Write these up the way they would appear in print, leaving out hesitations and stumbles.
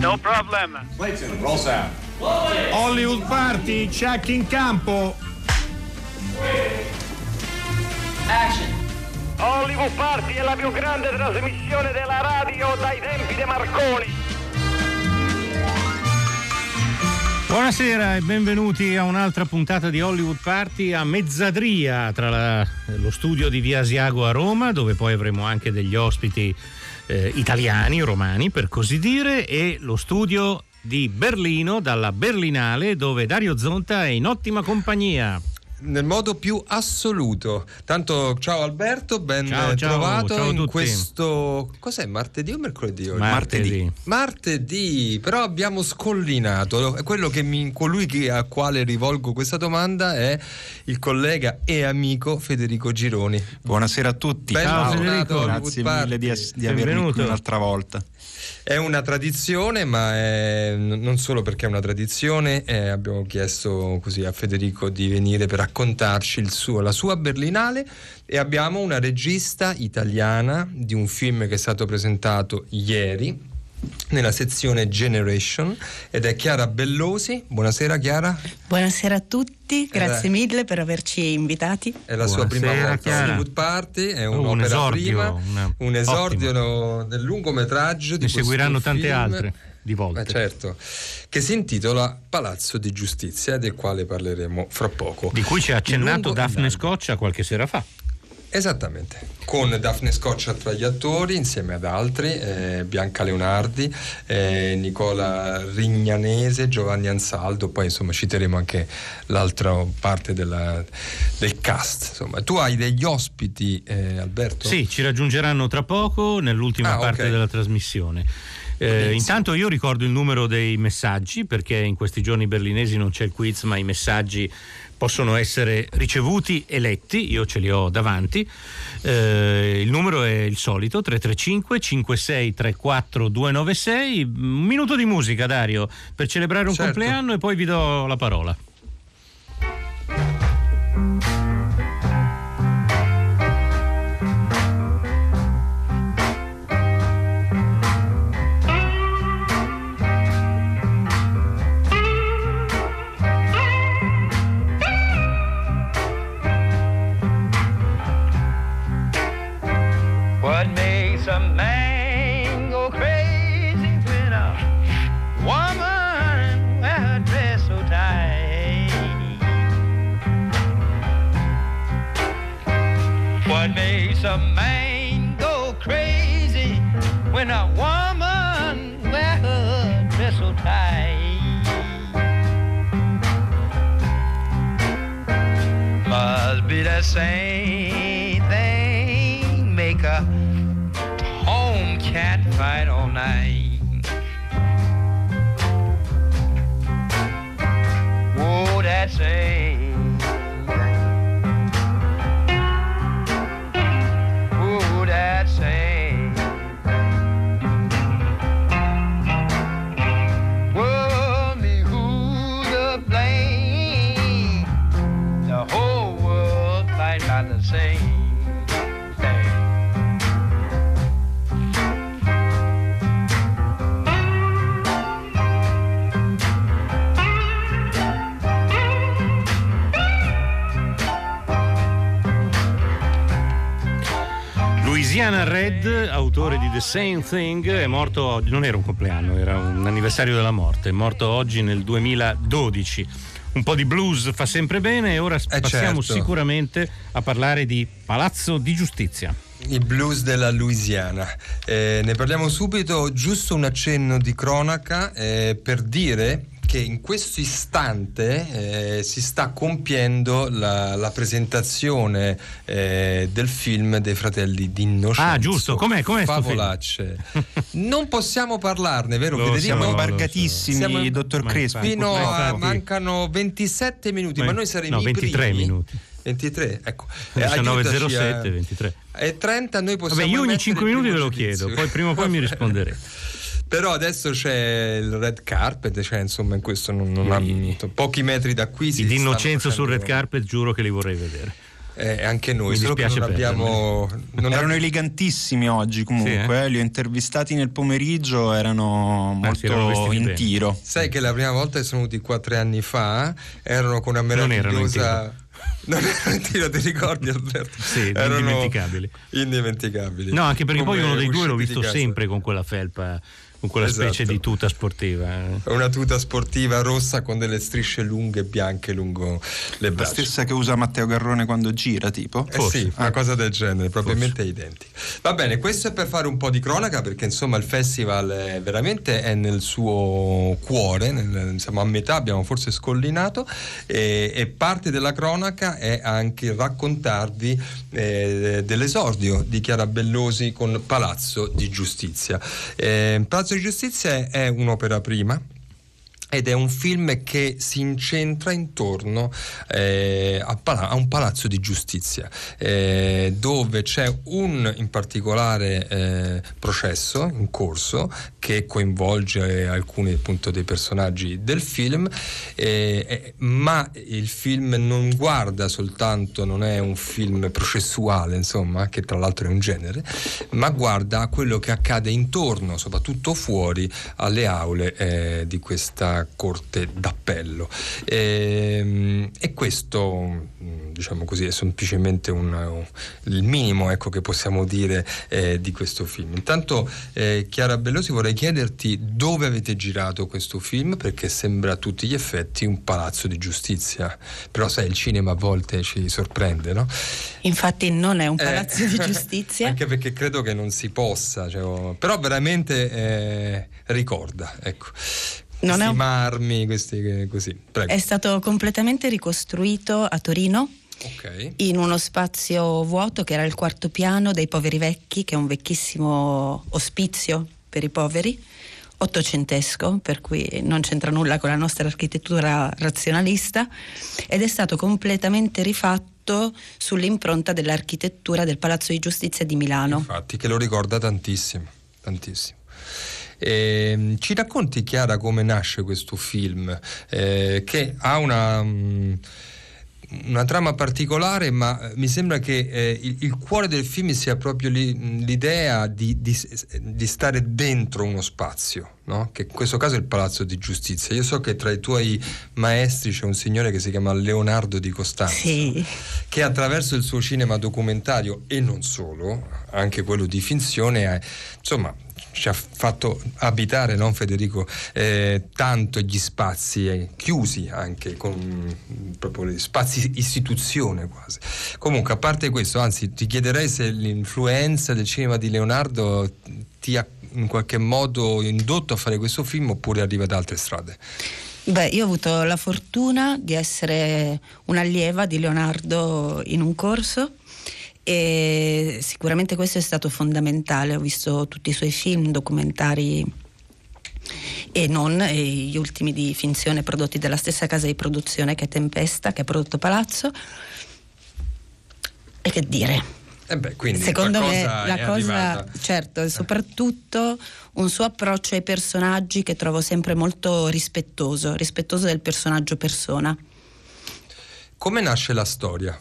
No problem. Clayton, roll sound. Hollywood Party, check in campo. Action. Hollywood Party è la più grande trasmissione della radio dai tempi dei Marconi. Buonasera e benvenuti a un'altra puntata di Hollywood Party a mezzadria tra lo studio di Via Asiago a Roma, dove poi avremo anche degli ospiti italiani, romani per così dire, e lo studio di Berlino dalla Berlinale, dove Dario Zonta è in ottima compagnia. Nel modo più assoluto. Tanto ciao Alberto, ben trovato ciao in tutti. Questo cos'è, martedì o mercoledì oggi? Martedì, però abbiamo scollinato. Quello che a quale rivolgo questa domanda è il collega e amico Federico Gironi. Buonasera a tutti. Ciao Federico, grazie mille di avermi qui un'altra volta. È una tradizione, ma non solo perché è una tradizione, abbiamo chiesto così a Federico di venire per raccontarci la sua Berlinale, e abbiamo una regista italiana di un film che è stato presentato ieri nella sezione Generation, ed è Chiara Bellosi. Buonasera Chiara. Buonasera a tutti, grazie mille per averci invitati. È la sua prima volta a Hollywood Party, è un'opera prima, un esordio del lungometraggio. Ne seguiranno tante altre di volte. Certo, che si intitola Palazzo di Giustizia, del quale parleremo fra poco. Di cui ci ha accennato Daphne Scoccia qualche sera fa. Esattamente, con Daphne Scoccia tra gli attori, insieme ad altri, Bianca Leonardi, Nicola Rignanese, Giovanni Ansaldo, poi insomma citeremo anche l'altra parte del cast. Insomma, tu hai degli ospiti, Alberto? Sì, ci raggiungeranno tra poco nell'ultima parte della trasmissione. Intanto io ricordo il numero dei messaggi, perché in questi giorni berlinesi non c'è il quiz, ma i messaggi possono essere ricevuti e letti, io ce li ho davanti. Il numero è il solito 335 56 34 296. Un minuto di musica, Dario, per celebrare un compleanno, e poi vi do la parola. What makes a man go crazy when a woman wears her dress so tight? Must be the same thing make a home cat fight all night. Oh, that same. Tiziana Red, autore di The Same Thing, è morto oggi, non era un compleanno, era un anniversario della morte, è morto oggi nel 2012. Un po' di blues fa sempre bene, e ora passiamo sicuramente a parlare di Palazzo di Giustizia. I blues della Louisiana, ne parliamo subito. Giusto un accenno di cronaca per dire che in questo istante si sta compiendo la presentazione del film dei Fratelli d'Innocenzo. Ah, giusto, com'è favolacce. Non possiamo parlarne, vero? Siamo imbargatissimi, dottor Crespi. Mancano 27 minuti, ma noi saremo i primi. 23 minuti. 23, ecco. 19.07, 23. E 30 noi possiamo... Vabbè, io ogni 5 minuti ve lo chiedo, poi prima o poi mi risponderete. Però adesso c'è il red carpet, cioè insomma in questo non ha minuto. Pochi metri da qui si stanno facendo... D'Innocenzo sul red carpet, giuro che li vorrei vedere. anche noi, solo che non abbiamo... Erano elegantissimi oggi comunque, sì, eh? Li ho intervistati nel pomeriggio, erano molto in tiro. Sai che la prima volta che sono venuti 4 anni fa, erano con una meravigliosa... Non erano in tiro, ti ricordi, Alberto? Sì, erano indimenticabili. No, anche perché poi uno dei due l'ho visto sempre con quella felpa, con quella specie di tuta sportiva. Una tuta sportiva rossa con delle strisce lunghe bianche lungo le braccia. La stessa che usa Matteo Garrone quando gira, tipo? Sì, una cosa del genere, probabilmente identica. Va bene, questo è per fare un po' di cronaca, perché insomma il festival è veramente è nel suo cuore, insomma a metà abbiamo forse scollinato, e parte della cronaca è anche raccontarvi dell'esordio di Chiara Bellosi con Palazzo di Giustizia. Palazzo di Giustizia è un'opera prima ed è un film che si incentra intorno a un palazzo di giustizia, dove c'è un in particolare processo in corso che coinvolge alcuni appunto dei personaggi del film, ma il film non guarda soltanto, non è un film processuale insomma, che tra l'altro è un genere, ma guarda quello che accade intorno, soprattutto fuori alle aule di questa corte d'appello, e questo diciamo così è semplicemente il minimo, ecco, che possiamo dire di questo film. Intanto Chiara Bellosi, vorrei chiederti dove avete girato questo film, perché sembra a tutti gli effetti un palazzo di giustizia, però sai, il cinema a volte ci sorprende, no? Infatti non è un palazzo di giustizia, anche perché credo che non si possa, cioè, però veramente ricorda, ecco. Non è un... marmi, questi così. Prego. È stato completamente ricostruito a Torino, in uno spazio vuoto che era il quarto piano dei Poveri Vecchi, che è un vecchissimo ospizio per i poveri, ottocentesco, per cui non c'entra nulla con la nostra architettura razionalista, ed è stato completamente rifatto sull'impronta dell'architettura del Palazzo di Giustizia di Milano. Infatti, che lo ricorda tantissimo, tantissimo. Ci racconti, Chiara, come nasce questo film, che ha una trama particolare, ma mi sembra che il cuore del film sia proprio l'idea di stare dentro uno spazio, no? Che in questo caso è il Palazzo di Giustizia. Io so che tra i tuoi maestri c'è un signore che si chiama Leonardo di Costanzo, sì, che attraverso il suo cinema documentario, e non solo, anche quello di finzione, insomma ci ha fatto abitare, non Federico, tanto gli spazi chiusi, anche con proprio spazi istituzione quasi. Comunque, a parte questo, anzi ti chiederei se l'influenza del cinema di Leonardo ti ha in qualche modo indotto a fare questo film, oppure arriva da altre strade. Beh, io ho avuto la fortuna di essere un'allieva di Leonardo in un corso, e sicuramente questo è stato fondamentale. Ho visto tutti i suoi film, documentari e non, e gli ultimi di finzione prodotti dalla stessa casa di produzione che è Tempesta, che ha prodotto Palazzo. E che dire, quindi secondo me la cosa, certo, e soprattutto un suo approccio ai personaggi che trovo sempre molto rispettoso del personaggio persona. Come nasce la storia?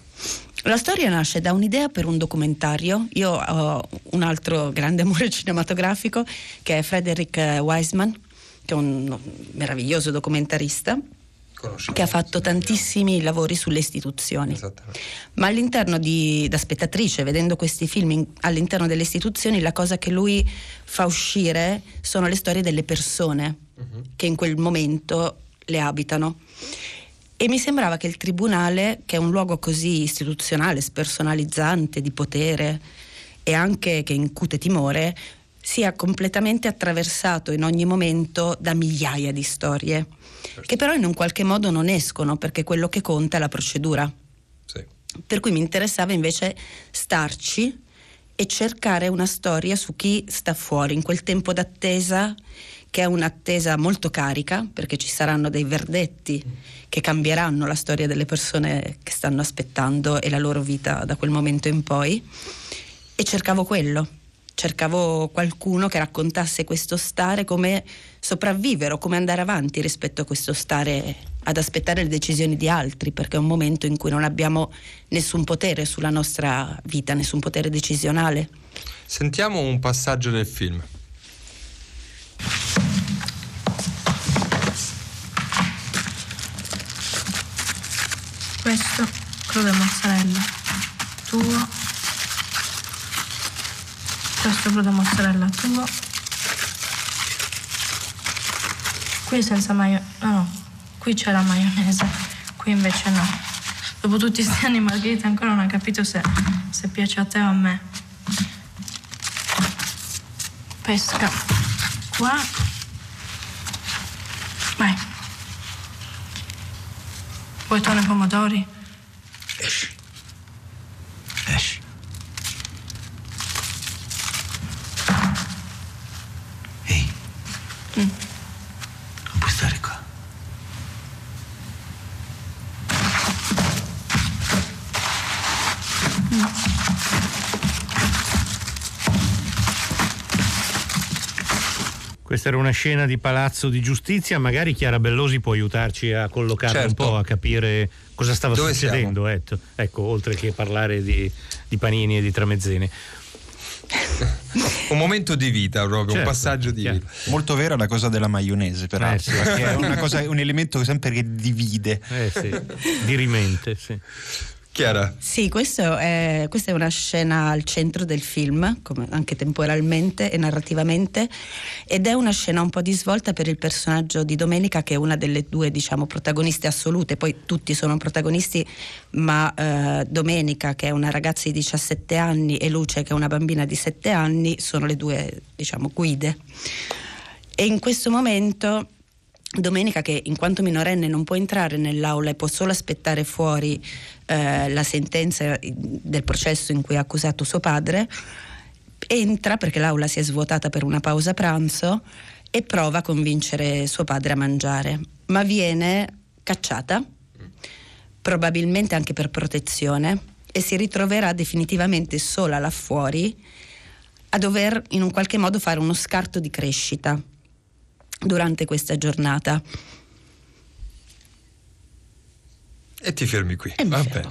La storia nasce da un'idea per un documentario. Io ho un altro grande amore cinematografico, che è Frederick Wiseman, che è un meraviglioso documentarista, che ha fatto tantissimi lavori sulle istituzioni. Ma all'interno da spettatrice, vedendo questi film all'interno delle istituzioni, la cosa che lui fa uscire sono le storie delle persone che in quel momento le abitano. E mi sembrava che il tribunale, che è un luogo così istituzionale, spersonalizzante, di potere, e anche che incute timore, sia completamente attraversato in ogni momento da migliaia di storie, certo, che però in un qualche modo non escono, perché quello che conta è la procedura. Sì. Per cui mi interessava invece starci e cercare una storia su chi sta fuori, in quel tempo d'attesa, che è un'attesa molto carica, perché ci saranno dei verdetti che cambieranno la storia delle persone che stanno aspettando e la loro vita da quel momento in poi. E cercavo qualcuno che raccontasse questo stare, come sopravvivere o come andare avanti rispetto a questo stare ad aspettare le decisioni di altri, perché è un momento in cui non abbiamo nessun potere sulla nostra vita, nessun potere decisionale. Sentiamo un passaggio del film. Questo, crudo e mozzarella. Tuo. Questo, crudo e mozzarella. Tuo. Qui senza maionese. No, no. Qui c'è la maionese. Qui invece no. Dopo tutti questi anni Margherita ancora non ha capito se piace a te o a me. Pesca. Qua. Vai. Vuoi tonno e pomodori? Esci. Esci. Ehi. Non puoi stare qua. Questa era una scena di Palazzo di Giustizia. Magari Chiara Bellosi può aiutarci a collocare, certo, un po', a capire cosa stava dove succedendo. Ecco, oltre che parlare di panini e di tramezzine. Un momento di vita, proprio, certo, un passaggio di vita. Molto vera la cosa della maionese, peraltro, sì, è una cosa, un elemento sempre che divide. Sì, dirimente, sì. Chiara. Sì, questa è una scena al centro del film, come anche temporalmente e narrativamente, ed è una scena un po' di svolta per il personaggio di Domenica, che è una delle due, diciamo, protagoniste assolute. Poi tutti sono protagonisti, ma Domenica, che è una ragazza di 17 anni, e Luce, che è una bambina di 7 anni, sono le due, diciamo, guide. E in questo momento Domenica, che in quanto minorenne non può entrare nell'aula e può solo aspettare fuori la sentenza del processo in cui ha accusato suo padre, entra perché l'aula si è svuotata per una pausa pranzo e prova a convincere suo padre a mangiare, ma viene cacciata, probabilmente anche per protezione, e si ritroverà definitivamente sola là fuori a dover in un qualche modo fare uno scarto di crescita durante questa giornata. E ti fermi qui. Vabbè.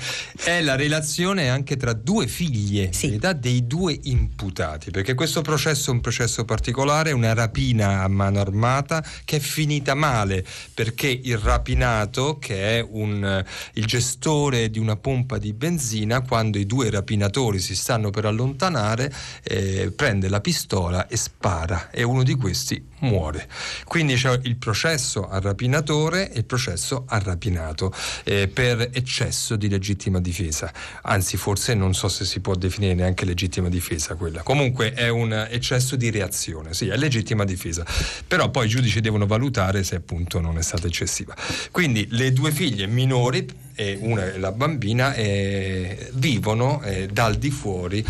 È la relazione anche tra due figlie, sì, l'età dei due imputati, perché questo processo è un processo particolare, una rapina a mano armata che è finita male, perché il rapinato, che è il gestore di una pompa di benzina, quando i due rapinatori si stanno per allontanare, prende la pistola e spara, e uno di questi muore. Quindi c'è il processo al rapinatore e il processo al rapinato per eccesso di legittima difesa, anzi forse non so se si può definire neanche legittima difesa quella, comunque è un eccesso di reazione, sì, è legittima difesa, però poi i giudici devono valutare se appunto non è stata eccessiva. Quindi le due figlie minori, una la bambina, vivono dal di fuori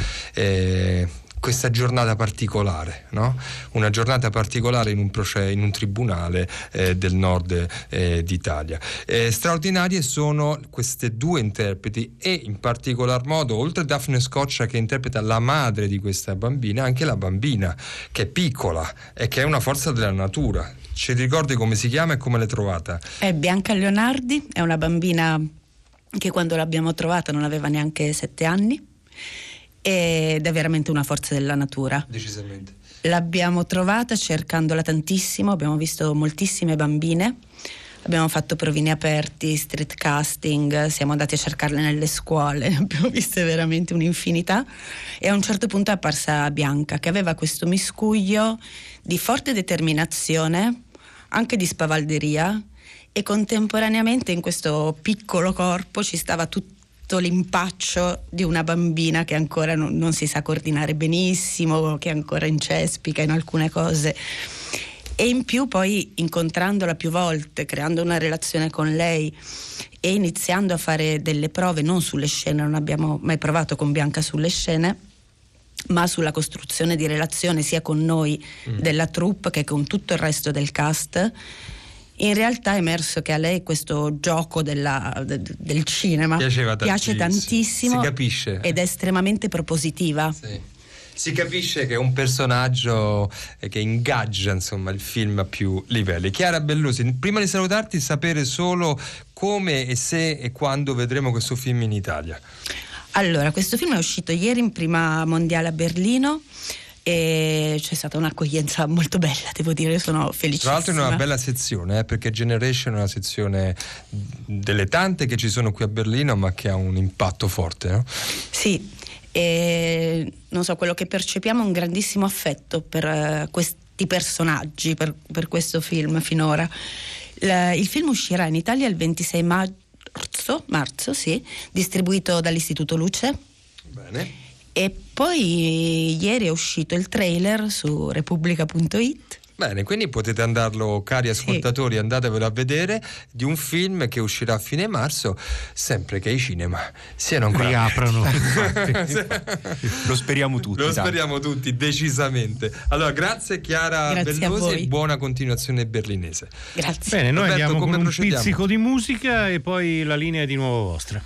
questa giornata particolare, no? Una giornata particolare in un tribunale del nord d'Italia. Straordinarie sono queste due interpreti, e in particolar modo, oltre a Daphne Scoccia che interpreta la madre di questa bambina, anche la bambina, che è piccola e che è una forza della natura. Ci ricordi come si chiama e come l'hai trovata? È Bianca Leonardi, è una bambina che quando l'abbiamo trovata non aveva neanche 7 anni, ed è veramente una forza della natura. Decisamente. L'abbiamo trovata cercandola tantissimo, abbiamo visto moltissime bambine, abbiamo fatto provini aperti, street casting, siamo andati a cercarle nelle scuole, abbiamo viste veramente un'infinità, e a un certo punto è apparsa Bianca, che aveva questo miscuglio di forte determinazione, anche di spavalderia, e contemporaneamente in questo piccolo corpo ci stava tutto l'impaccio di una bambina che ancora non si sa coordinare benissimo, che è ancora incespica in alcune cose, e in più poi incontrandola più volte, creando una relazione con lei e iniziando a fare delle prove non sulle scene, non abbiamo mai provato con Bianca sulle scene, ma sulla costruzione di relazione sia con noi della troupe che con tutto il resto del cast. In realtà è emerso che a lei questo gioco del cinema piace tantissimo, si capisce, ed è estremamente propositiva. Sì. si capisce che è un personaggio che ingaggia, insomma, il film a più livelli. Chiara Bellosi, prima di salutarti, sapere solo come e se e quando vedremo questo film in Italia. Allora, questo film è uscito ieri in prima mondiale a Berlino e c'è stata un'accoglienza molto bella, devo dire, sono felicissima. Tra l'altro in una bella sezione, perché Generation è una sezione delle tante che ci sono qui a Berlino, ma che ha un impatto forte, no? Sì, e non so, quello che percepiamo è un grandissimo affetto per questi personaggi, per questo film finora. Il film uscirà in Italia il 26 marzo, sì, distribuito dall'Istituto Luce. Bene. E poi ieri è uscito il trailer su repubblica.it. Bene, quindi potete andarlo, cari ascoltatori, sì, andatevelo a vedere, di un film che uscirà a fine marzo, sempre che i cinema siano ancora riaprano. Lo speriamo tutti. Lo speriamo tutti, decisamente. Allora, grazie Chiara Bellosi e buona continuazione berlinese. Grazie. Bene, noi Roberto, andiamo con un pizzico di musica e poi la linea è di nuovo vostra.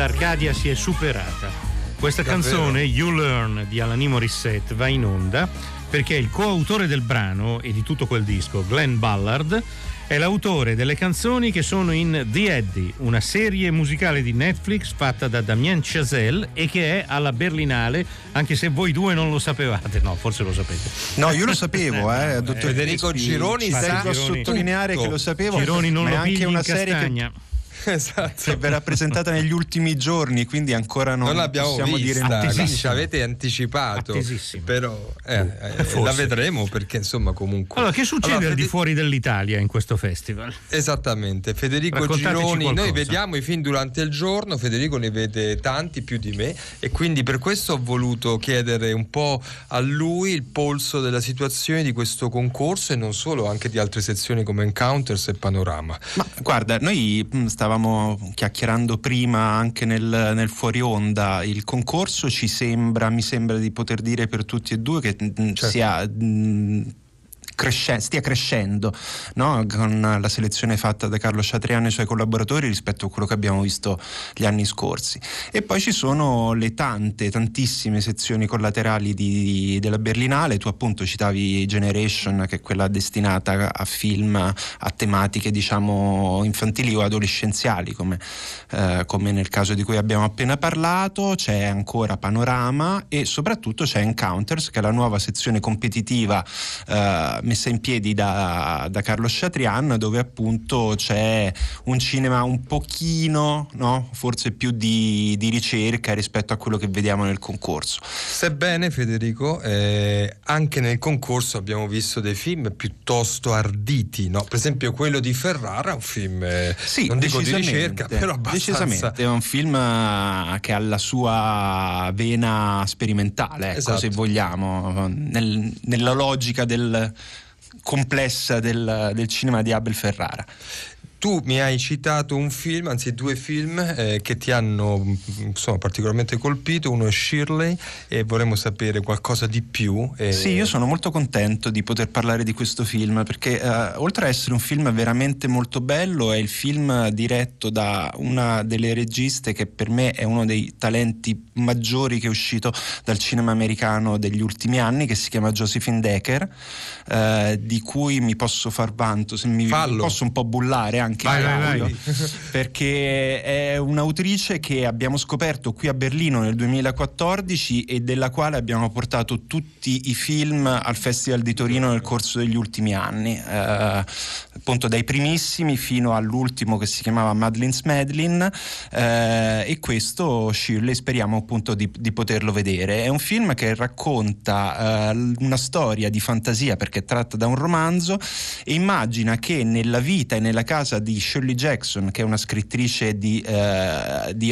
L'Arcadia si è superata. Questa canzone, You Learn, di Alanis Morissette, va in onda perché il coautore del brano e di tutto quel disco, Glenn Ballard, è l'autore delle canzoni che sono in The Eddie, una serie musicale di Netflix fatta da Damien Chazelle e che è alla Berlinale, anche se voi due non lo sapevate. No, forse lo sapete. No, io lo sapevo, dottor Federico Gironi, devo sottolineare tutto, che lo sapevo. Gironi non lo pigli in castagna. Esatto. Che verrà presentata negli ultimi giorni, quindi ancora non l'abbiamo vista, ci avete anticipato, però la vedremo, perché insomma comunque. Allora, che succede al di fuori dell'Italia in questo festival? Esattamente, Federico Gironi, qualcosa. Noi vediamo i film durante il giorno, Federico ne vede tanti più di me e quindi per questo ho voluto chiedere un po' a lui il polso della situazione di questo concorso e non solo, anche di altre sezioni come Encounters e Panorama. Ma guarda, noi stavamo chiacchierando prima anche nel fuori onda, il concorso mi sembra di poter dire per tutti e due che sia stia crescendo, no? Con la selezione fatta da Carlo Chatrian e i suoi collaboratori rispetto a quello che abbiamo visto gli anni scorsi. E poi ci sono le tantissime sezioni collaterali della Berlinale. Tu appunto citavi Generation, che è quella destinata a film a tematiche diciamo infantili o adolescenziali, come nel caso di cui abbiamo appena parlato. C'è ancora Panorama e soprattutto c'è Encounters, che è la nuova sezione competitiva messa in piedi da Carlo Chatrian, dove appunto c'è un cinema un pochino, no? Forse più di ricerca rispetto a quello che vediamo nel concorso. Sebbene, Federico, anche nel concorso abbiamo visto dei film piuttosto arditi, no? Per esempio quello di Ferrara, un film non dico di ricerca, però abbastanza... Decisamente, è un film che ha la sua vena sperimentale, esatto, se vogliamo, nella logica complessa del cinema di Abel Ferrara. Tu mi hai citato un film, anzi due film, che ti hanno particolarmente colpito. Uno è Shirley e vorremmo sapere qualcosa di più. Sì, io sono molto contento di poter parlare di questo film perché oltre a essere un film veramente molto bello, è il film diretto da una delle registe che per me è uno dei talenti maggiori che è uscito dal cinema americano degli ultimi anni, che si chiama Josephine Decker, di cui mi posso far vanto, se mi posso un po' bullare anche vai. Perché è un'autrice che abbiamo scoperto qui a Berlino nel 2014 e della quale abbiamo portato tutti i film al Festival di Torino nel corso degli ultimi anni, appunto dai primissimi fino all'ultimo che si chiamava Madeline's Madeline, e questo Shirley speriamo appunto di poterlo vedere. È un film che racconta una storia di fantasia, perché è tratta da un romanzo, e immagina che nella vita e nella casa di Shirley Jackson, che è una scrittrice di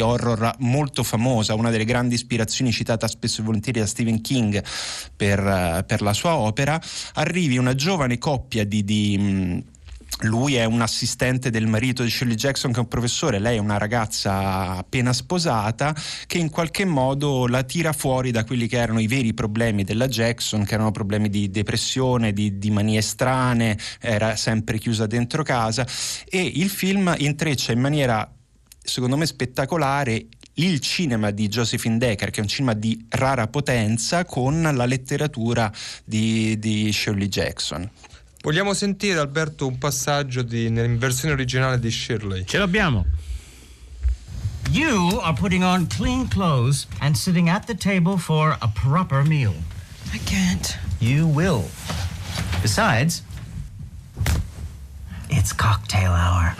horror molto famosa, una delle grandi ispirazioni citata spesso e volentieri da Stephen King per la sua opera, arrivi una giovane coppia di lui è un assistente del marito di Shirley Jackson, che è un professore, lei è una ragazza appena sposata, che in qualche modo la tira fuori da quelli che erano i veri problemi della Jackson, che erano problemi di depressione, di manie strane, era sempre chiusa dentro casa, e il film intreccia in maniera secondo me spettacolare il cinema di Josephine Decker, che è un cinema di rara potenza, con la letteratura di Shirley Jackson. Vogliamo sentire, Alberto, un passaggio in versione originale di Shirley. Ce l'abbiamo. You are putting on clean clothes and sitting at the table for a proper meal. I can't. You will. Besides, it's cocktail hour.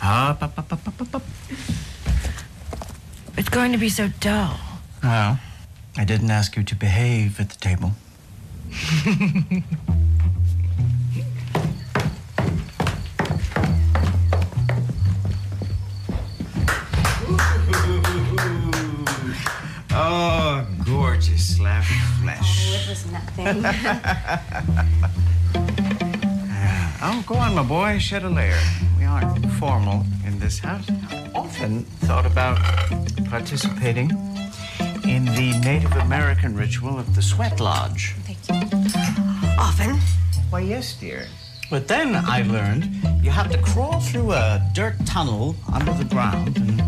Up, up, up, up, up, up. It's going to be so dull. Well, I didn't ask you to behave at the table. Oh, gorgeous slab of flesh. Oh, it was nothing. Oh, go on, my boy, shed a layer. We aren't formal in this house. Often thought about participating in the Native American ritual of the sweat lodge. Thank you. Often? Why, yes, dear. But then I learned you have to crawl through a dirt tunnel under the ground and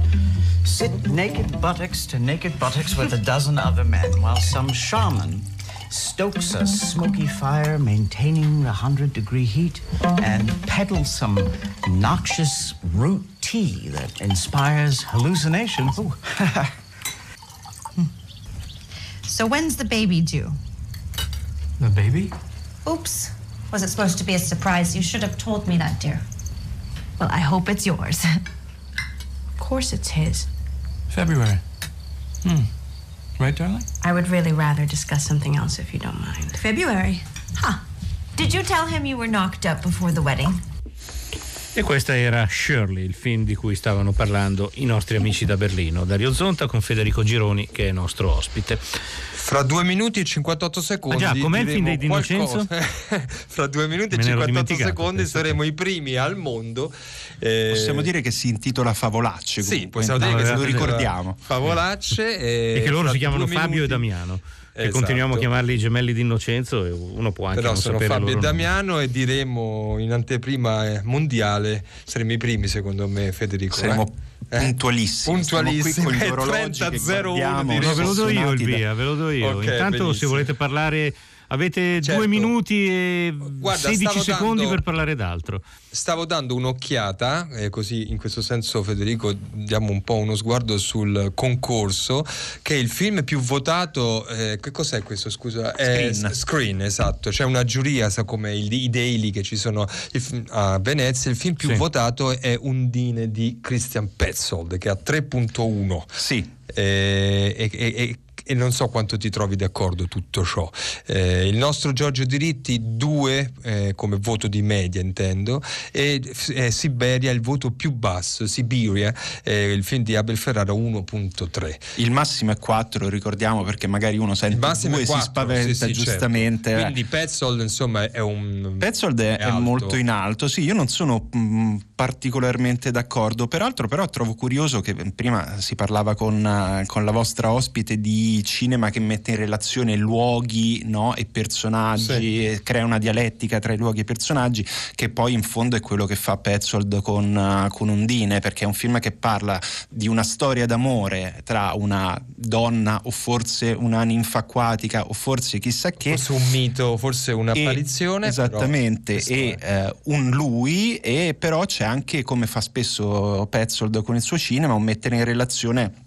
sit naked buttocks to naked buttocks with a dozen other men while some shaman stokes a smoky fire maintaining 100-degree heat and peddles some noxious root tea that inspires hallucination. So when's the baby due? The baby? Oops. Was it supposed to be a surprise? You should have told me that, dear. Well, I hope it's yours. Of course it's his. February. Right, darling? I would really rather discuss something else if you don't mind. February? Huh. Did you tell him you were knocked up before the wedding? E questa era Shirley, il film di cui stavano parlando i nostri amici da Berlino, Dario Zonta con Federico Gironi, che è nostro ospite. Fra 2 minuti e 58 secondi. Com'è il film dei D'Innocenzo? Fra 2 minuti e 58 secondi saremo i primi al mondo. Possiamo dire che si intitola Favolacce. Comunque. Sì, possiamo dire che lo ricordiamo. Favolacce. E che loro si chiamano Fabio e Damiano. esatto. Continuiamo a chiamarli gemelli d'Innocenzo, e uno può anche non sapere loro. Però sono Fabio e Damiano, e diremo in anteprima mondiale saremo i primi, secondo me, Federico. Puntualissimo qui con gli orologi 30:01. Ve lo do io. Okay, intanto benissimo. Se volete parlare avete 2 minuti e 16 secondi per parlare d'altro. Stavo dando un'occhiata, così in questo senso, Federico, diamo un po' uno sguardo sul concorso, che è il film più votato, che cos'è questo, scusa? Screen, esatto, c'è una giuria, sa, come i daily che ci sono a Venezia. Il film più votato è Undine di Christian Petzold, che ha 3.1. Sì. E non so quanto ti trovi d'accordo tutto ciò. Il nostro Giorgio Diritti 2 come voto di media, intendo, e Siberia il voto più basso, Siberia, il film di Abel Ferrara 1.3. Il massimo è 4, ricordiamo, perché magari uno sente 2 e si spaventa, giustamente. Certo. Quindi Petzold, insomma, è molto in alto. Sì, io non sono particolarmente d'accordo, peraltro, però trovo curioso che prima si parlava con la vostra ospite di cinema che mette in relazione luoghi, no, e personaggi, e crea una dialettica tra i luoghi e personaggi, che poi in fondo è quello che fa Petzold con Undine, perché è un film che parla di una storia d'amore tra una donna, o forse una ninfa acquatica, o forse chissà che, forse un mito, forse un'apparizione, esattamente, un lui, e però c'è anche, come fa spesso Petzold con il suo cinema, un mettere in relazione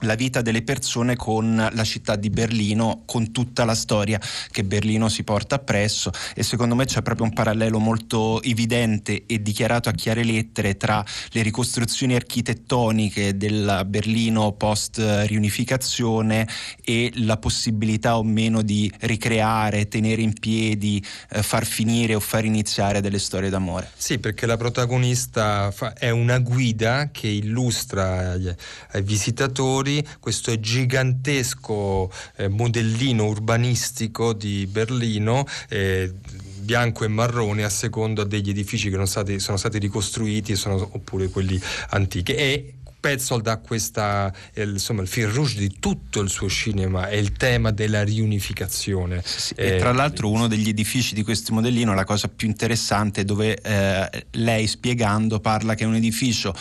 la vita delle persone con la città di Berlino, con tutta la storia che Berlino si porta appresso. E secondo me c'è proprio un parallelo molto evidente e dichiarato a chiare lettere tra le ricostruzioni architettoniche del Berlino post riunificazione e la possibilità o meno di ricreare, tenere in piedi, far finire o far iniziare delle storie d'amore. Sì, perché la protagonista è una guida che illustra ai visitatori questo gigantesco modellino urbanistico di Berlino, bianco e marrone, a seconda degli edifici che sono stati ricostruiti oppure quelli antichi. E Petzold ha questa, insomma, il fil rouge di tutto il suo cinema è il tema della riunificazione. Sì, e tra l'altro uno degli edifici di questo modellino, la cosa più interessante, dove lei, spiegando, parla che è un edificio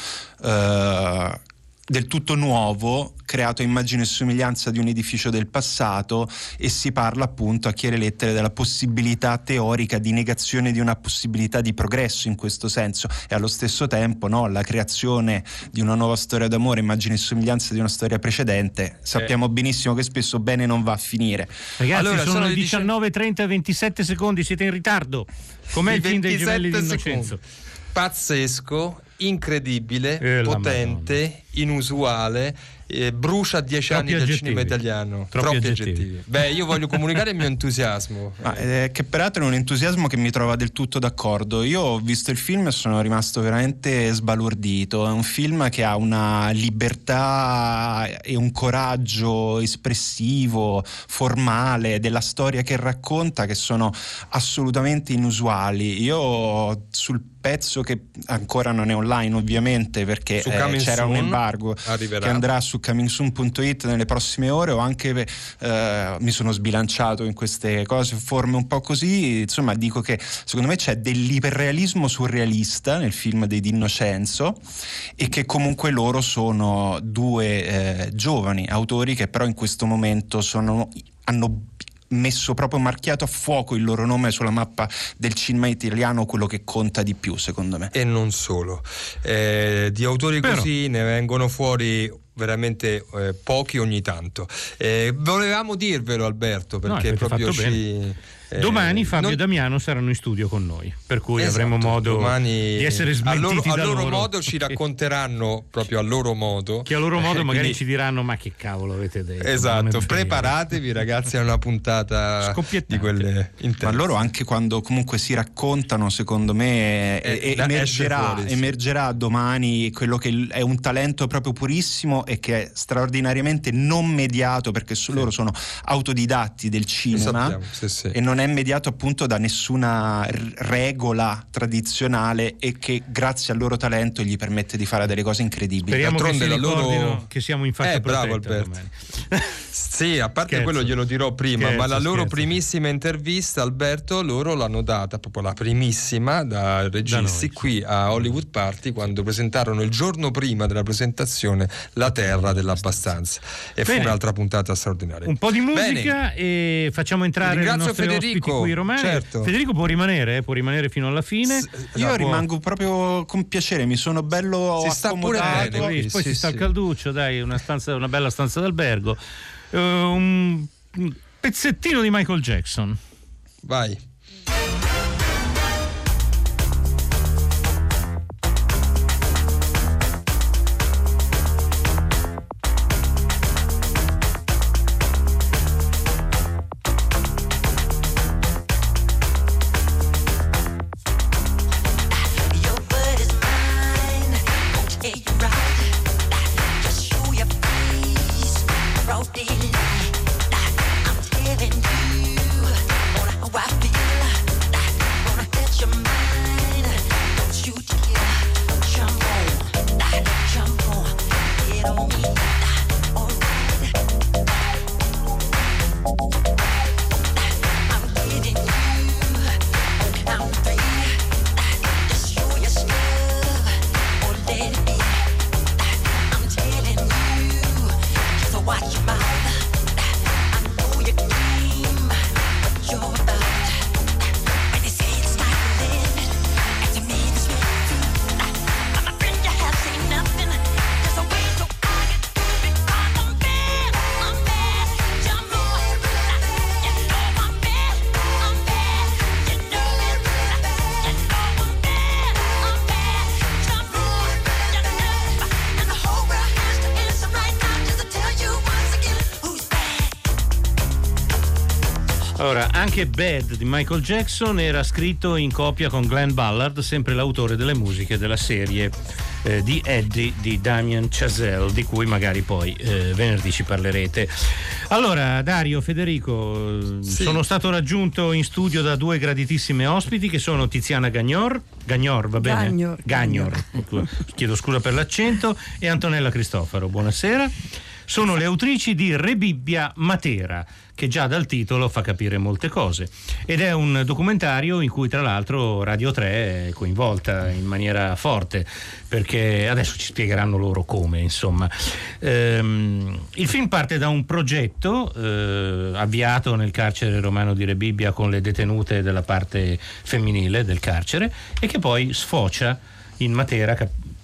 del tutto nuovo, creato a immagine e somiglianza di un edificio del passato, e si parla appunto a chiare lettere della possibilità teorica di negazione di una possibilità di progresso in questo senso, e allo stesso tempo, no, la creazione di una nuova storia d'amore, immagine e somiglianza di una storia precedente. Sappiamo benissimo che spesso bene non va a finire. Ragazzi, allora, sono le 19:30 e 27 secondi, siete in ritardo. Com'è il film dei gemelli d'Innocenzo? Pazzesco, incredibile, potente, inusuale, brucia 10 anni del cinema italiano. Troppi aggettivi. Beh, io voglio comunicare il mio entusiasmo, che peraltro è un entusiasmo che mi trova del tutto d'accordo. Io ho visto il film e sono rimasto veramente sbalordito. È un film che ha una libertà e un coraggio espressivo, formale, della storia che racconta, che sono assolutamente inusuali. Io sul pezzo, che ancora non è online ovviamente perché c'era un embargo, che andrà su comingsoon.it nelle prossime ore, o anche mi sono sbilanciato in queste cose, forme un po' così, insomma, dico che secondo me c'è dell'iperrealismo surrealista nel film dei D'Innocenzo, e che comunque loro sono 2 giovani autori che però in questo momento hanno messo proprio, marchiato a fuoco il loro nome sulla mappa del cinema italiano, quello che conta di più, secondo me. E non solo, di autori così ne vengono fuori veramente pochi ogni tanto. Volevamo dirvelo, Alberto, perché proprio domani Fabio e Damiano saranno in studio con noi, per cui avremo modo di essere smentiti a loro modo. Ci racconteranno proprio a loro modo, che a loro modo magari ci diranno: ma che cavolo avete detto? Esatto, preparatevi ragazzi a una puntata di quelle intense. Ma loro, anche quando comunque si raccontano, secondo me emergerà domani quello che è un talento proprio purissimo italiano e che è straordinariamente non mediato, perché loro sono autodidatti del cinema, e non è mediato appunto da nessuna regola tradizionale, e che grazie al loro talento gli permette di fare delle cose incredibili. Speriamo che siamo in fascia protetta. Sì, a parte quello glielo dirò prima, ma la loro primissima intervista, Alberto, loro l'hanno data, proprio la primissima da registi, qui a Hollywood Party, quando presentarono il giorno prima della presentazione La Terra dell'Abbastanza, e fu un'altra puntata straordinaria. Un po' di musica e facciamo entrare i nostri ospiti qui romani. Federico può rimanere fino alla fine. Io rimango proprio con piacere, mi sono bello accomodato. Poi si sta al calduccio, dai, una bella stanza d'albergo. Un pezzettino di Michael Jackson. Vai. Anche Bad di Michael Jackson era scritto in coppia con Glenn Ballard, sempre l'autore delle musiche della serie di Eddie di Damien Chazelle, di cui magari poi venerdì ci parlerete. Allora Dario, Federico, sono stato raggiunto in studio da due graditissime ospiti che sono Tiziana Gagnor, va bene? Gagnor. Chiedo scusa per l'accento, e Antonella Cristofaro, buonasera. Sono le autrici di Rebibbia Matera, che già dal titolo fa capire molte cose, ed è un documentario in cui tra l'altro Radio 3 è coinvolta in maniera forte, perché adesso ci spiegheranno loro come, insomma. Il film parte da un progetto avviato nel carcere romano di Rebibbia con le detenute della parte femminile del carcere, e che poi sfocia in Matera,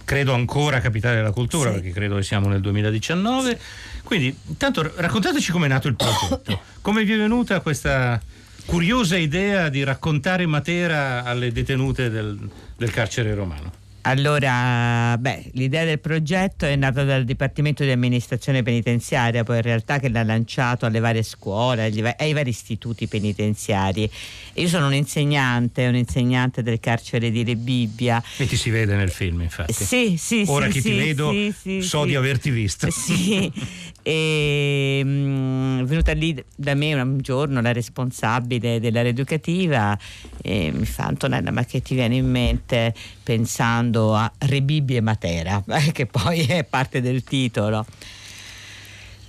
credo ancora capitale della cultura, perché credo che siamo nel 2019. Quindi intanto raccontateci come è nato il progetto, come vi è venuta questa curiosa idea di raccontare Matera alle detenute del carcere romano. Allora, l'idea del progetto è nata dal Dipartimento di Amministrazione Penitenziaria, poi in realtà, che l'ha lanciato alle varie scuole, ai vari istituti penitenziari. Io sono un'insegnante del carcere di Rebibbia. E ti si vede nel film, infatti. Ora che ti vedo, so di averti visto. Sì, e, è venuta lì da me un giorno la responsabile dell'area educativa e mi fa: Antonella, ma che ti viene in mente pensando a Rebibbia Matera, che poi è parte del titolo?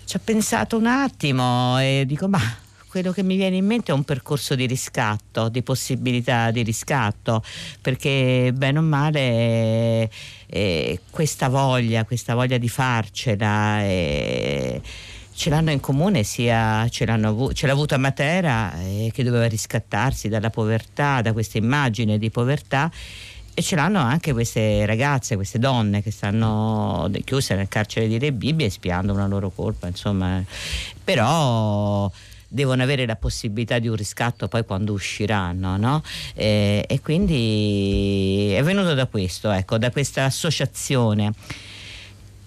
Ci ho pensato un attimo e dico: ma quello che mi viene in mente è un percorso di riscatto, di possibilità di riscatto, perché bene o male questa voglia di farcela ce l'hanno in comune, sia ce l'ha avuta Matera, che doveva riscattarsi dalla povertà, da questa immagine di povertà, e ce l'hanno anche queste ragazze, queste donne che stanno chiuse nel carcere di Rebibbia espiando una loro colpa, insomma, però devono avere la possibilità di un riscatto poi quando usciranno, no? E quindi è venuto da questo, da questa associazione.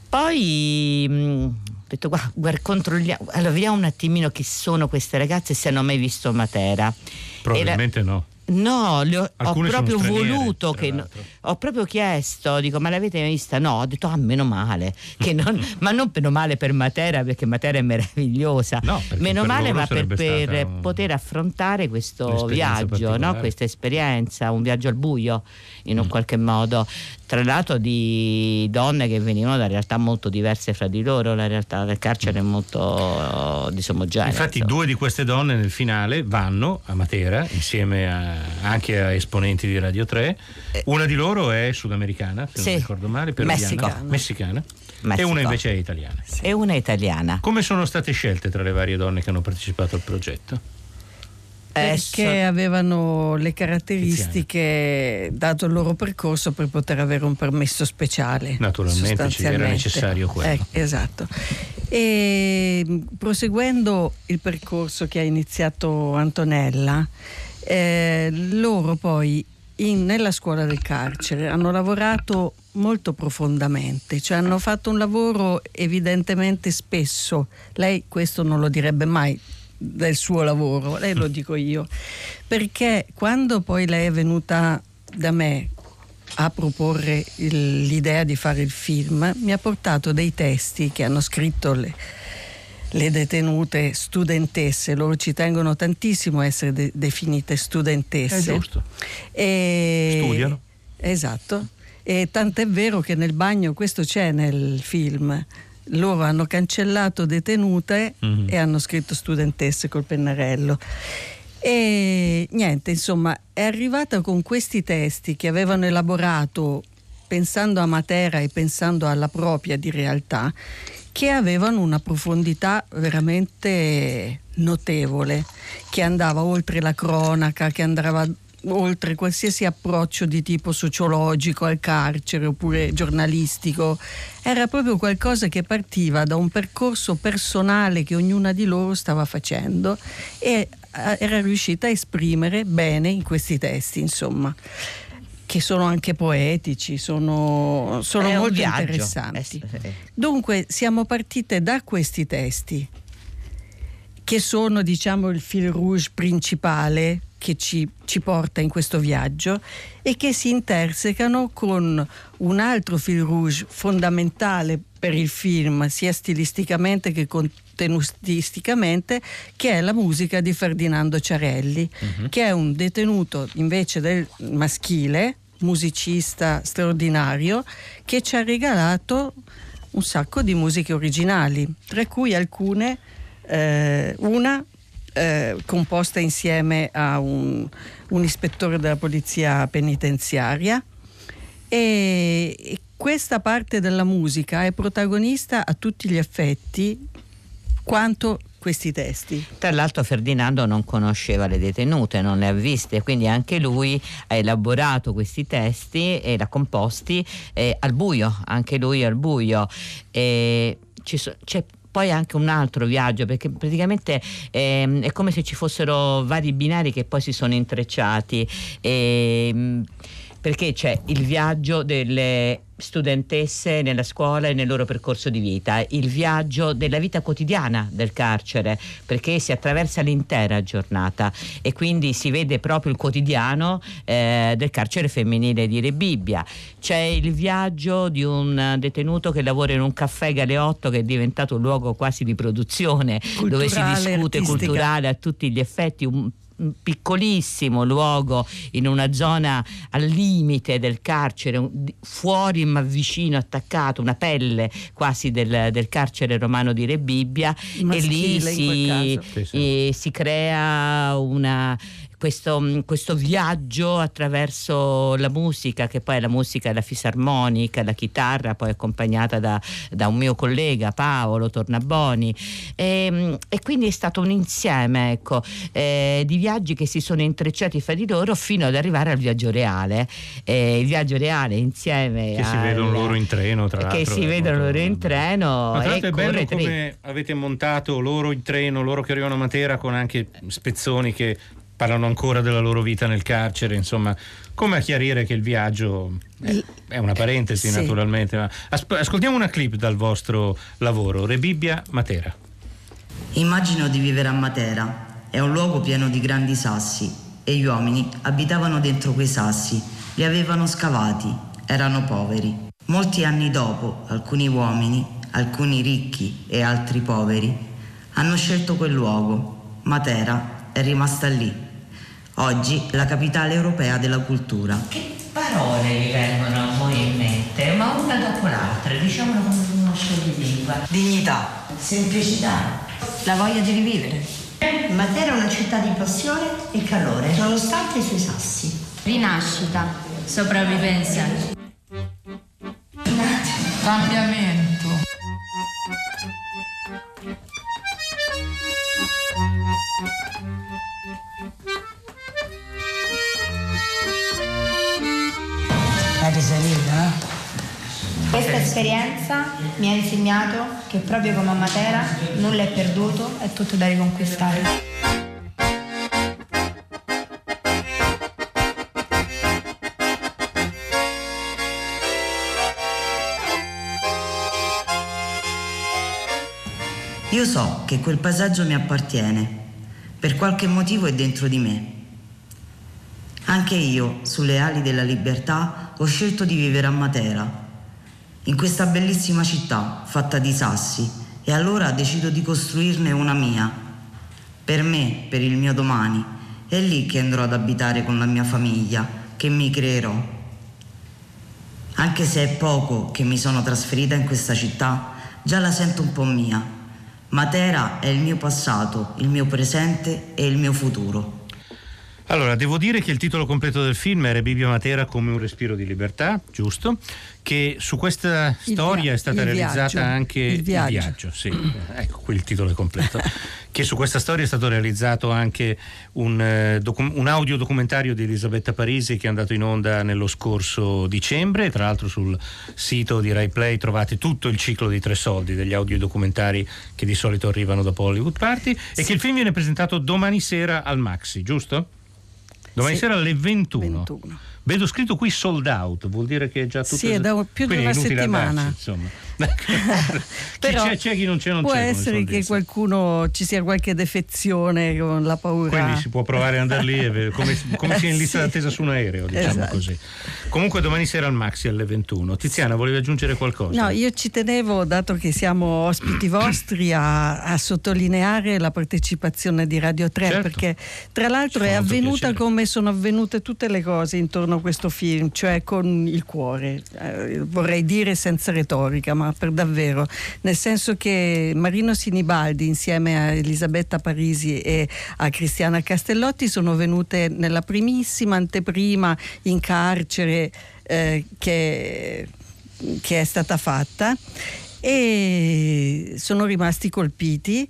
Poi ho detto: guarda, controlliamo, allora vediamo un attimino chi sono queste ragazze, se hanno mai visto Matera. Probabilmente no. No, ho proprio voluto che ho proprio chiesto, dico, ma l'avete vista? No, ho detto, ah, meno male che non, ma non meno male per Matera, perché Matera è meravigliosa, no, meno per male, ma per poter affrontare questo viaggio, no? Questa esperienza, un viaggio al buio in un qualche modo, tra l'altro di donne che venivano da realtà molto diverse fra di loro, la realtà del carcere è molto disomogenea. Infatti due di queste donne nel finale vanno a Matera insieme a anche a esponenti di Radio 3. Una di loro è sudamericana, se non ricordo male, messicana. E una invece è italiana. Sì. E una è italiana. Come sono state scelte tra le varie donne che hanno partecipato al progetto? Perché avevano le caratteristiche, dato il loro percorso, per poter avere un permesso speciale. Naturalmente ci era necessario quello. Esatto. E proseguendo il percorso che ha iniziato Antonella, loro poi nella scuola del carcere hanno lavorato molto profondamente, cioè hanno fatto un lavoro evidentemente spesso. Lei questo non lo direbbe mai del suo lavoro, lei lo dico io, perché quando poi lei è venuta da me a proporre l'idea di fare il film, mi ha portato dei testi che hanno scritto le detenute studentesse. Loro ci tengono tantissimo a essere definite studentesse. È giusto. Studiano. Esatto. E tant'è vero che nel bagno, questo c'è nel film, loro hanno cancellato detenute e hanno scritto studentesse col pennarello. E niente, insomma, è arrivata con questi testi che avevano elaborato pensando a Matera e pensando alla propria di realtà, che avevano una profondità veramente notevole, che andava oltre la cronaca, che andava oltre qualsiasi approccio di tipo sociologico al carcere oppure giornalistico. Era proprio qualcosa che partiva da un percorso personale che ognuna di loro stava facendo e era riuscita a esprimere bene in questi testi, insomma, che sono anche poetici, sono molto interessanti. Sì. Dunque siamo partite da questi testi, che sono, diciamo, il fil rouge principale che ci porta in questo viaggio, e che si intersecano con un altro fil rouge fondamentale per il film, sia stilisticamente che contenutisticamente, che è la musica di Ferdinando Ciarelli, che è un detenuto invece del maschile, musicista straordinario, che ci ha regalato un sacco di musiche originali, tra cui alcune, composta insieme a un ispettore della polizia penitenziaria. E questa parte della musica è protagonista a tutti gli effetti quanto questi testi. Tra l'altro Ferdinando non conosceva le detenute, non le ha viste, quindi anche lui ha elaborato questi testi e l'ha composti al buio, anche lui al buio. C'è poi anche un altro viaggio, perché praticamente è come se ci fossero vari binari che poi si sono intrecciati, perché c'è il viaggio delle studentesse nella scuola e nel loro percorso di vita, il viaggio della vita quotidiana del carcere, perché si attraversa l'intera giornata e quindi si vede proprio il quotidiano del carcere femminile di Rebibbia. C'è il viaggio di un detenuto che lavora in un caffè Galeotto, che è diventato un luogo quasi di produzione culturale, dove si discute artistica, culturale a tutti gli effetti, un piccolissimo luogo in una zona al limite del carcere, fuori ma vicino, attaccato, una pelle quasi del carcere romano di Rebibbia, e lì si crea questo viaggio attraverso la musica, che poi è la musica della fisarmonica, la chitarra, poi accompagnata da un mio collega Paolo Tornaboni, e quindi è stato un insieme, ecco, di viaggi che si sono intrecciati fra di loro fino ad arrivare al viaggio reale, il viaggio reale insieme si vedono loro in treno, tra l'altro, che si vedono loro in treno. Ma tra l'altro è bello come avete montato loro in treno, loro che arrivano a Matera con anche spezzoni che parlano ancora della loro vita nel carcere, insomma, come a chiarire che il viaggio è una parentesi, sì, naturalmente, ma ascoltiamo una clip dal vostro lavoro, Rebibbia Matera. Immagino di vivere a Matera, è un luogo pieno di grandi sassi, e gli uomini abitavano dentro quei sassi, li avevano scavati, erano poveri. Molti anni dopo, alcuni uomini, alcuni ricchi e altri poveri, hanno scelto quel luogo. Matera è rimasta lì. Oggi la capitale europea della cultura. Che parole vi vengono a voi in mente, ma una dopo l'altra, diciamolo con uno scioglilingua. Dignità, semplicità, la voglia di rivivere. Matera è una città di passione e calore, nonostante i suoi sassi. Rinascita, sopravvivenza, cambiamento. La risalita, eh? Questa esperienza mi ha insegnato che proprio come a Matera nulla è perduto, è tutto da riconquistare. Io so che quel paesaggio mi appartiene, per qualche motivo è dentro di me. Anche io, sulle ali della libertà, ho scelto di vivere a Matera, in questa bellissima città fatta di sassi, e allora decido di costruirne una mia, per me, per il mio domani. È lì che andrò ad abitare con la mia famiglia, che mi creerò. Anche se è poco che mi sono trasferita in questa città, già la sento un po' mia. Matera è il mio passato, il mio presente e il mio futuro. Allora, devo dire che il titolo completo del film è Rebibbia Matera come un respiro di libertà, giusto? Che su questa storia è stata realizzata anche il viaggio, sì, ecco, qui il titolo è completo. Che su questa storia è stato realizzato anche un audio documentario di Elisabetta Parisi, che è andato in onda nello scorso dicembre. Tra l'altro sul sito di Rai Play trovate tutto il ciclo di Tre Soldi, degli audio documentari che di solito arrivano dopo Hollywood Party, sì. E che il film viene presentato domani sera al Maxi, giusto? Domani sera alle 21. Vedo scritto qui sold out, vuol dire che è già tutto. Sì, è da più di una settimana. Andarci, insomma. Però chi c'è, chi non c'è, non può c'è. Può essere che qualcuno ci sia qualche defezione con la paura. Quindi si può provare ad andare lì, come si è in lista d'attesa su un aereo, diciamo, esatto. Così. Comunque domani sera al Maxi alle 21. Tiziana, volevi aggiungere qualcosa? No, io ci tenevo, dato che siamo ospiti vostri, a sottolineare la partecipazione di Radio 3, certo. Perché tra l'altro è avvenuta come sono avvenute tutte le cose intorno questo film, cioè con il cuore, vorrei dire senza retorica, ma per davvero, nel senso che Marino Sinibaldi insieme a Elisabetta Parisi e a Cristiana Castellotti sono venute nella primissima anteprima in carcere che è stata fatta, e sono rimasti colpiti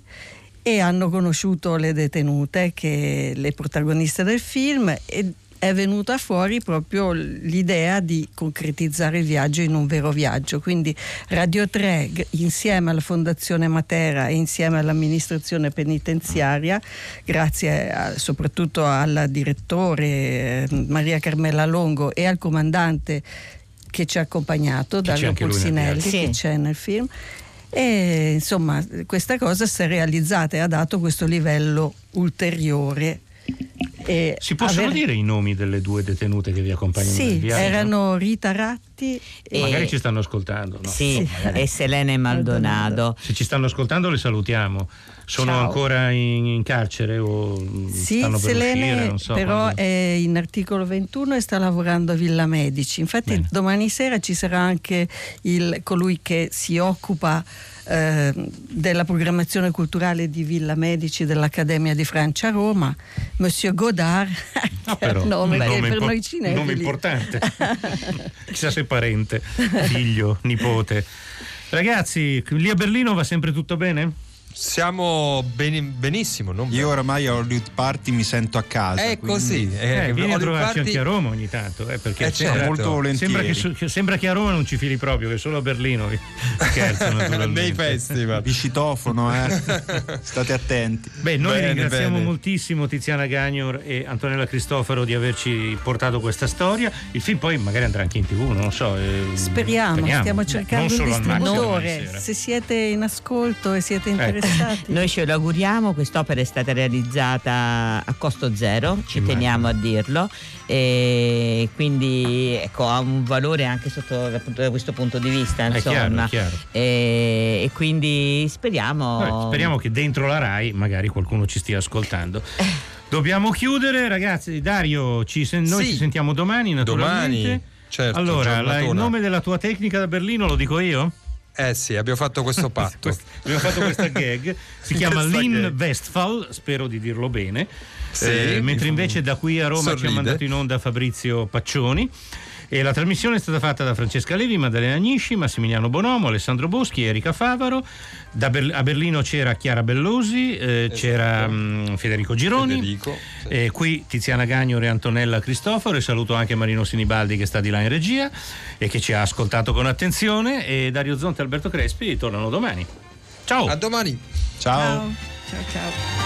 e hanno conosciuto le detenute, che le protagoniste del film, e è venuta fuori proprio l'idea di concretizzare il viaggio in un vero viaggio. Quindi Radio 3, insieme alla Fondazione Matera e insieme all'amministrazione penitenziaria, grazie soprattutto alla direttore Maria Carmela Longo e al comandante che ci ha accompagnato, Dario Pulsinelli, che c'è nel film, e insomma questa cosa si è realizzata e ha dato questo livello ulteriore. E si possono dire i nomi delle due detenute che vi accompagnano? Sì, viaggio? Erano Rita Ratti e... magari ci stanno ascoltando, no? Sì, e Selene Maldonado. Se ci stanno ascoltando le salutiamo. Sono ancora in carcere o stanno per uscire, non so. Però quando... è in articolo 21 e sta lavorando a Villa Medici. Infatti domani sera ci sarà anche colui che si occupa della programmazione culturale di Villa Medici dell'Accademia di Francia a Roma, Monsieur Godard, un nome importante. Chissà se parente, figlio, nipote. Ragazzi, lì a Berlino va sempre tutto bene? Siamo benissimo. Io oramai a Hollywood Party mi sento a casa. È così. Vieni a trovarci anche a Roma ogni tanto, perché certo. Molto volentieri. Sembra che a Roma non ci fili proprio, che solo a Berlino. Scherzo, naturalmente. Dei festival. Vi citofono, State attenti. Beh, noi ringraziamo moltissimo Tiziana Gagnor e Antonella Cristofaro di averci portato questa storia. Il film poi magari andrà anche in TV, non lo so. Speriamo. Stiamo cercando un distributore. Se siete in ascolto e siete interessati. stati. Noi ce lo auguriamo, quest'opera è stata realizzata a costo zero, ci teniamo a dirlo, e quindi ecco, ha un valore anche sotto da questo punto di vista, insomma. È chiaro, è chiaro. E quindi speriamo che dentro la RAI magari qualcuno ci stia ascoltando. Dobbiamo chiudere, ragazzi. Dario, ci sentiamo domani, naturalmente. Domani, certo. Allora, il nome della tua tecnica da Berlino lo dico io? Eh sì, abbiamo fatto questo patto. Abbiamo fatto questa gag, si chiama Lin Westphal, spero di dirlo bene. Sì, mentre invece da qui a Roma ci ha mandato in onda Fabrizio Paccioni. E la trasmissione è stata fatta da Francesca Levi, Maddalena Agnisci, Massimiliano Bonomo, Alessandro Boschi, Erika Favaro. A Berlino c'era Chiara Bellosi, c'era Federico Gironi, sì. Qui Tiziana Gagnor e Antonella Cristofaro, e saluto anche Marino Sinibaldi che sta di là in regia e che ci ha ascoltato con attenzione, e Dario Zonta e Alberto Crespi tornano domani. Ciao! A domani! Ciao! Ciao, ciao.